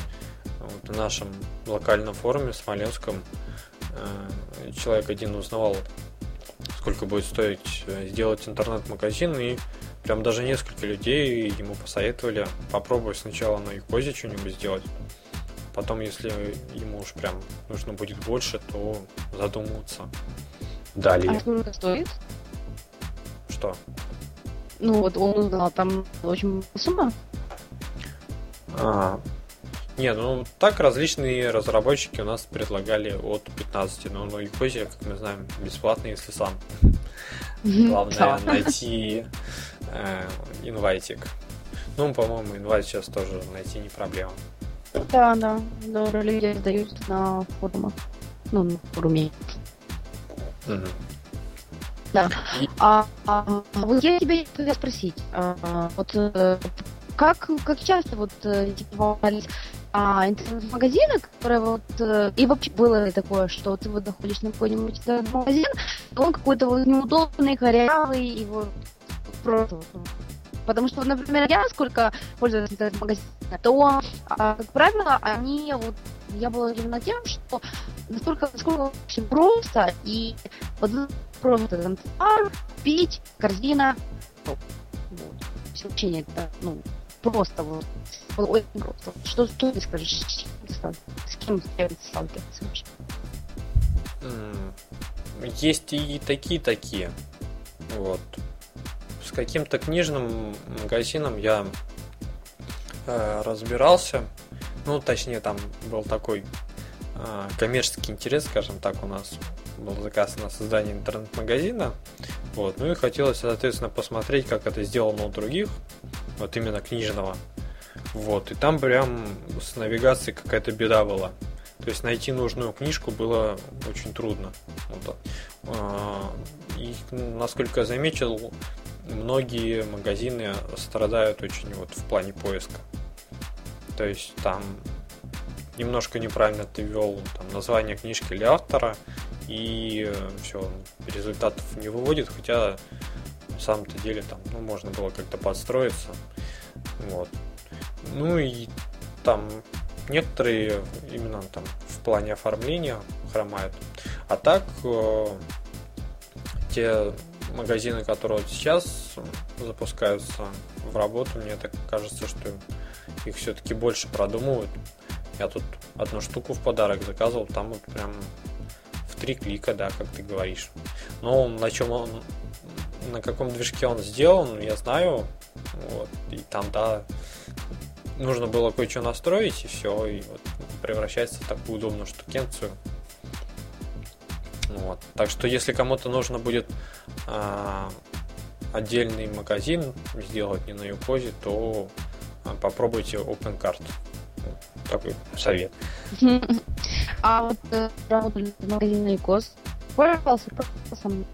вот в нашем локальном форуме в Смоленском человек один узнавал, сколько будет стоить сделать интернет-магазин, и прям даже несколько людей ему посоветовали попробовать сначала на uCoz что-нибудь сделать, потом, если ему уж прям нужно будет больше, то задумываться далее. А сколько стоит? Что? Ну вот он узнал, там очень сумма? А, не, ну так различные разработчики у нас предлагали от пятнадцати, но на uCoz, как мы знаем, бесплатно, если сам. Главное найти э, инвайтик. Ну, по-моему, инвайт сейчас тоже найти не проблема. Да, да, да, люди сдают на форумах. Ну, на форуме. Угу. Да. И... А, а, вот я тебя хотела спросить. А, вот как, как часто вот типа, а интернет-магазины, которые вот... И вообще было ли такое, что ты вот находишь на какой-нибудь магазин, он какой-то вот неудобный, корявый, его просто... Потому что, например, я сколько пользуюсь интернет-магазинами, то, как правило, они вот я была удивлена тем, что насколько, насколько очень просто и под просто товар купить корзина. Вот. Все учение это, ну, просто вот. Было очень просто. Что, что ты скажешь? С кем сталкиваться вообще? Есть и такие-такие. Вот. С каким-то книжным магазином я э, разбирался. Ну, точнее, там был такой э, коммерческий интерес, скажем так, у нас был заказ на создание интернет-магазина. Вот. Ну и хотелось, соответственно, посмотреть, как это сделано у других, вот именно книжного. Вот. И там прям с навигацией какая-то беда была. То есть найти нужную книжку было очень трудно. Вот. И, насколько я заметил, многие магазины страдают очень вот в плане поиска. То есть там немножко неправильно ты ввел там название книжки или автора, и все, результатов не выводит, хотя на самом-то деле там, ну, можно было как-то подстроиться. Вот. Ну и там некоторые именно там в плане оформления хромают. А так те магазины, которые вот сейчас запускаются в работу, мне так кажется, что их все-таки больше продумывают. Я тут одну штуку в подарок заказывал, там вот прям в три клика, да, как ты говоришь. Но на чем он, на каком движке он сделан, я знаю. Вот, и там, да, нужно было кое-что настроить, и все, и вот превращается в такую удобную штукенцию. Вот. Так что, если кому-то нужно будет а, отдельный магазин сделать не на uCoz, то а, попробуйте OpenCart. Такой совет. А вот работали в магазине uCoz? Пользовался процессом?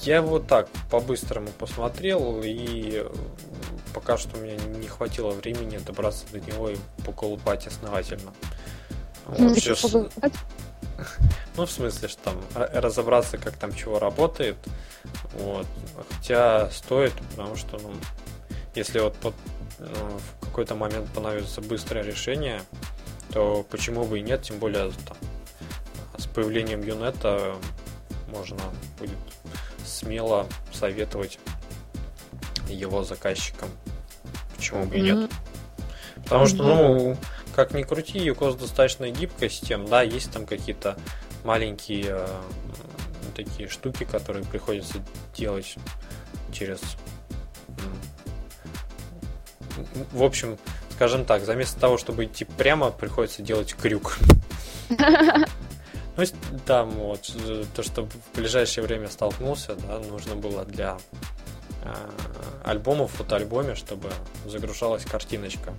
Я вот так по-быстрому посмотрел, и пока что у меня не хватило времени добраться до него и поколупать основательно. Вот, все, что... Ну, в смысле, что там разобраться, как там чего работает. Вот. Хотя стоит, потому что, ну, если вот под, ну, в какой-то момент понадобится быстрое решение, то почему бы и нет, тем более там, с появлением Юнета можно будет смело советовать его заказчикам. Почему бы и нет? Mm-hmm. Потому что, ну, как ни крути, uCoz достаточно гибкая система, да, есть там какие-то маленькие э, такие штуки, которые приходится делать через... В общем, скажем так, заместо того, чтобы идти прямо, приходится делать крюк. Ну, там вот, то, что в ближайшее время столкнулся, да, нужно было для... альбома в фотоальбоме, чтобы загружалась картиночка.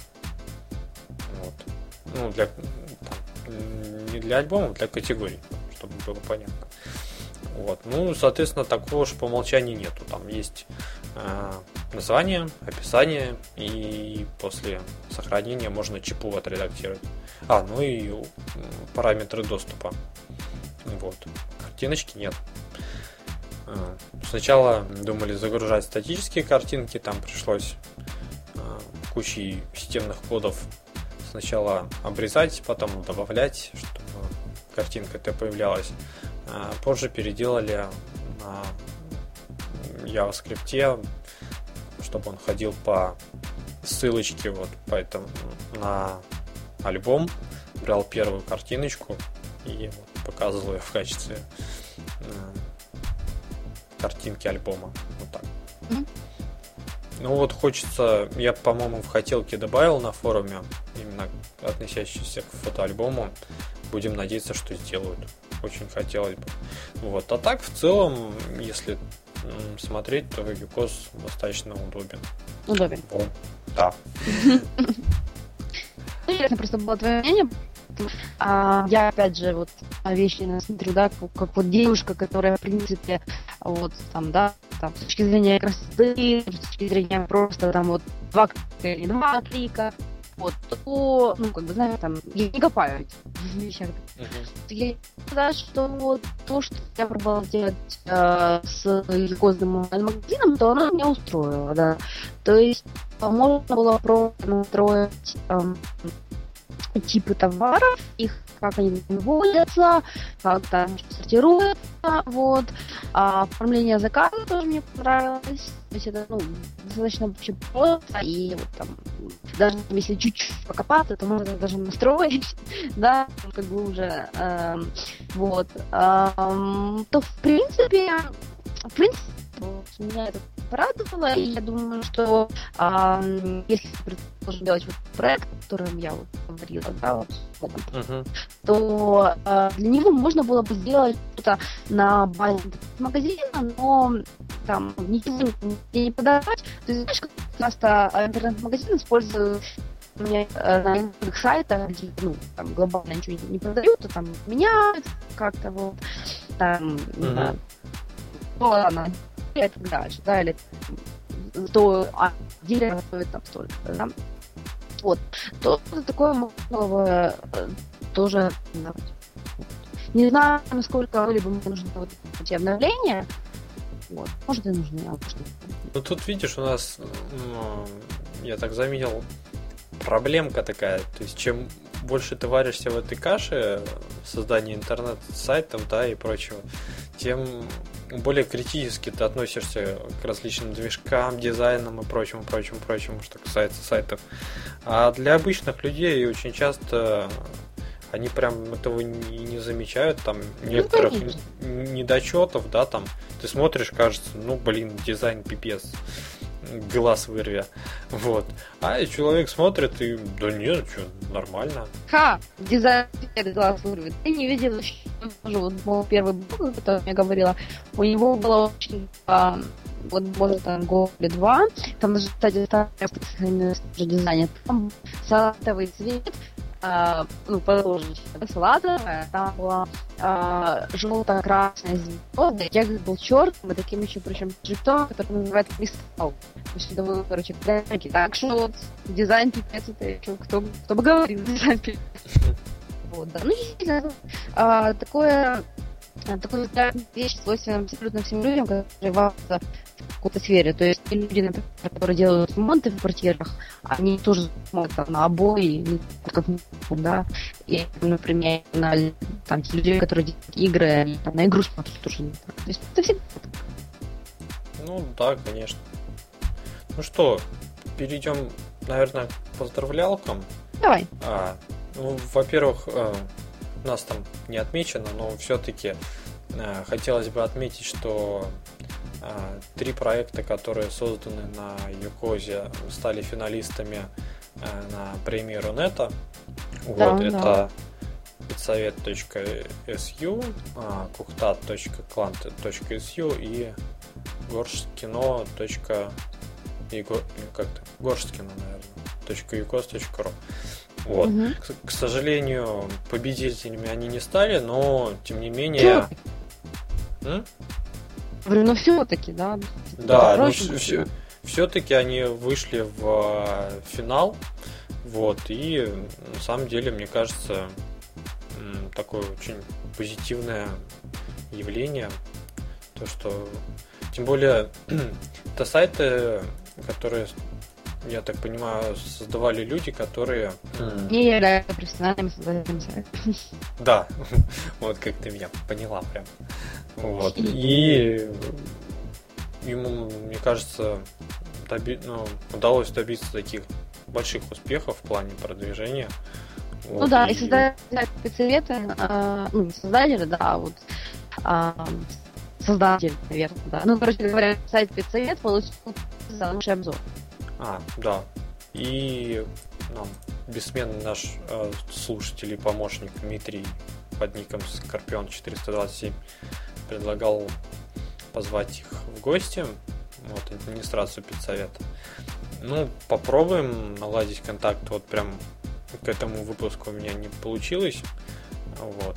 Вот. Ну, для там, не для альбома, для категорий, чтобы было понятно. Вот. Ну, соответственно, такого же по умолчанию нету. Там есть э, название, описание, и после сохранения можно чепу отредактировать. А, ну и параметры доступа. Вот. Картиночки нет. Сначала думали загружать статические картинки, там пришлось э, кучей системных кодов сначала обрезать, потом добавлять, чтобы картинка-то появлялась. Э, позже переделали на JavaScript, чтобы он ходил по ссылочке, вот, поэтому на альбом, брал первую картиночку и вот, показывал ее в качестве э, картинки альбома. Вот так. Mm-hmm. Ну вот хочется, я, по-моему, в хотелке добавил на форуме, именно относящийся к фотоальбому. Будем надеяться, что сделают. Очень хотелось бы. Вот. А так, в целом, если смотреть, то uCoz достаточно удобен. Удобен. О, да. Интересно, просто было твое мнение. А, я, опять же, вот вещи смотрю, да, как, как вот девушка, которая, в принципе, вот там, да, там, с точки зрения красоты, с точки зрения просто там вот два клика или два клика, вот, то, ну, как бы, знаешь, там, я не копаю в вещах. Uh-huh. Я считаю, что вот то, что я пробовала делать э, с uCoz магазином, то оно меня устроило, да. То есть, можно было просто настроить... Э, типы товаров, их, как они выводятся, как там сортируются, вот. А оформление заказа тоже мне понравилось. То есть это, ну, достаточно вообще просто, и вот там, даже если чуть-чуть покопаться, то можно даже настроить, да, как бы уже, э, вот, э, то в принципе, в принципе, меня это порадовало, и я думаю, что э, если предположим делать вот проект, о котором я вот говорила, да, вот, вот, uh-huh. то э, для него можно было бы сделать что-то на базе магазина, но там ничего не подавать. То есть, знаешь, просто интернет-магазин используют у меня э, на сайтах, где, ну, там глобально ничего не продают, а там меняют как-то вот, там, не знаю, ладно, и так дальше, да, или то, а дилер стоит там столько, да, вот, то такое можно тоже делать. Не знаю, насколько либо мне нужно вот эти обновления, вот, может и нужно, а может и... Ну, тут, видишь, у нас, я так заметил, проблемка такая, то есть, чем больше ты варишься в этой каше в создании интернет-сайтов, да, и прочего, тем более критически ты относишься к различным движкам, дизайнам и прочему, прочему, прочему, что касается сайтов. А для обычных людей очень часто они прям этого не, не замечают, там, некоторых ну, недочетов, да, там, ты смотришь, кажется, ну, блин, дизайн пипец, глаз вырви, вот. А человек смотрит и, да нет, что, нормально. Ха, дизайн глаз вырви. Ты не видел еще, вот, первый блог, который я говорила, у него было очень, а, вот, может, там, год или два, там даже, кстати, старый дизайн, там салатовый цвет, а, ну, подложечка, да, салатовая, там была а, желто-красная звезда, текст был черным, и таким еще, причем, шрифтом, который называется «Кристалл». То есть, думаю, короче, кляки. Так что вот дизайн пипец, это еще кто, кто бы говорил, дизайн пипец. Вот, да. Ну, естественно, а, такое, такое вещь свойственна абсолютно всем людям, которые варятся в какой-то сфере. То есть люди, например, которые делают ремонты в квартирах, они тоже смотрят там, на обои, как, да. И, например, на там, людей, которые делают игры, они там, на игру смотрят тоже не так. То есть это всегда так. Ну да, конечно. Ну что, перейдем, наверное, к поздравлялкам. Давай. А, ну, во-первых, у нас там не отмечено, но все-таки хотелось бы отметить, что три проекта, которые созданы на uCoz, стали финалистами на премии Рунета. Вот, да, это педсовет точка эс ю, кухта точка клант точка эс ю и горшкино точка горшкино, наверное, .uCoz.ru. Вот. Угу. К, к сожалению, победителями они не стали, но тем не менее. Ну все-таки, да. Да, ну, все, все-таки они вышли в финал. Вот. И на самом деле, мне кажется, такое очень позитивное явление. То, что. Тем более, это сайты, которые, я так понимаю, создавали люди, которые... Не являются профессиональными создателями сайтов. Да, вот как ты меня поняла прям. Вот. И ему, мне кажется, доби... ну, удалось добиться таких больших успехов в плане продвижения. Вот. Ну да, и создатели спецсоветы, э, ну, не создатели, да, вот... Э, создатель, наверное, да. Ну, короче говоря, сайт «Педсовет» получил за лучший обзор. А, да. И нам бессменный наш э, слушатель и помощник Дмитрий под ником Скорпион четыреста двадцать семь предлагал позвать их в гости, вот, администрацию «Педсовета». Ну, попробуем наладить контакт. Вот прям к этому выпуску у меня не получилось. Вот.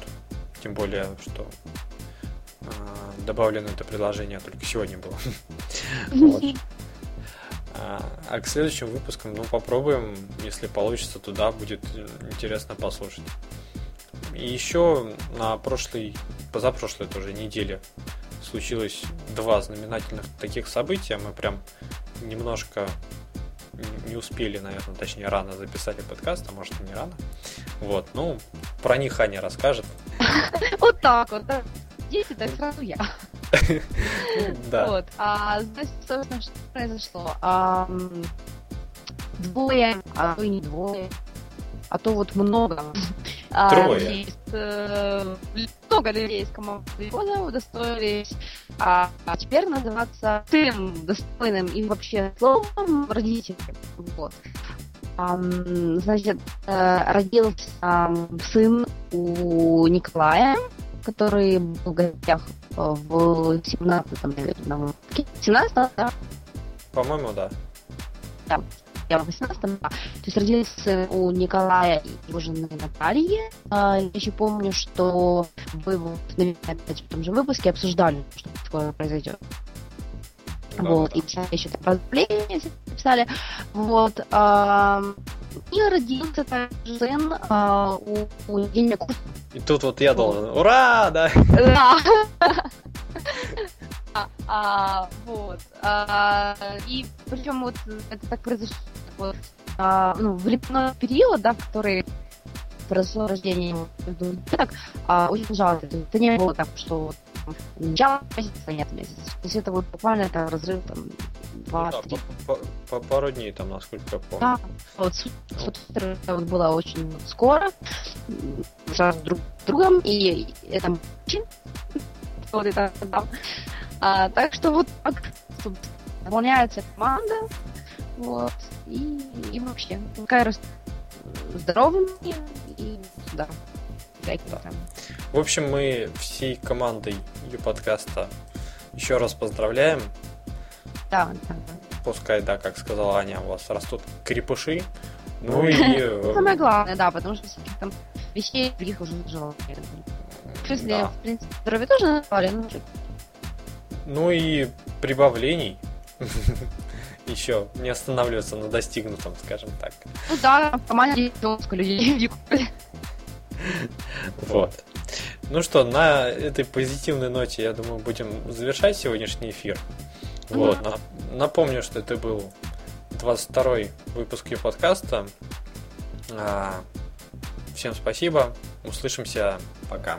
Тем более, что... добавлено это предложение только сегодня было. Вот. А к следующим выпускам, ну, попробуем, если получится, туда будет интересно послушать. И еще на прошлой, позапрошлой тоже неделе случилось два знаменательных таких события. Мы прям немножко не успели, наверное, точнее рано записали подкаст, а может и не рано. Вот, ну, про них Аня расскажет. Вот так вот, да. Дети, так сразу я. Да. Значит, собственно, что произошло? Двое, а то и не двое, а то вот много. Трое. Много людей из команды года удостоились а теперь называться тем достойным и вообще словом родителям. Вот. Значит, родился сын у Николая, который был в гостях в семнадцатом, наверное, семнадцатом, да? По-моему, да. Да, я в восемнадцатом, да. То есть родился у Николая и его жены Натальи. Я еще помню, что вы, наверное, опять в том же выпуске обсуждали, что такое произойдет. Да, вот, да. И писали еще про заявление, писали. Вот. И родился также сын а, у, у Евгения Курса. И тут вот я должен. Ура! Да! Да! а, а, вот. А, и причем вот это так произошло вот, а, ну, в лепной период, да, в который произошло рождение деток, а, очень жалко. Это не было так, что вот начало месяца, нет месяца. То есть это вот буквально там разрыв там два, ну, да, по, по, по пару дней там, насколько я помню. Да, вот супер вот, вот, было очень вот, скоро, сразу друг с другом, и, и это мужчина, вот это там. А, так что вот так выполняется команда, вот, и, и вообще, такая здоровыми, и да. Да. В общем, мы всей командой U-Подкаста еще раз поздравляем. Да, да, да. Пускай, да, как сказала Аня, у вас растут крепыши. Ну и... Самое главное, да, потому что всяких там вещей других уже желал. В смысле, в принципе, здоровье тоже назвали, но... Ну и прибавлений. Еще не останавливаться на достигнутом, скажем так. Ну да, в команде людей. Вот. Ну что, на этой позитивной ноте, я думаю, будем завершать сегодняшний эфир. Вот. Напомню, что это был двадцать второй выпуск подкаста. Всем спасибо. Услышимся. Пока.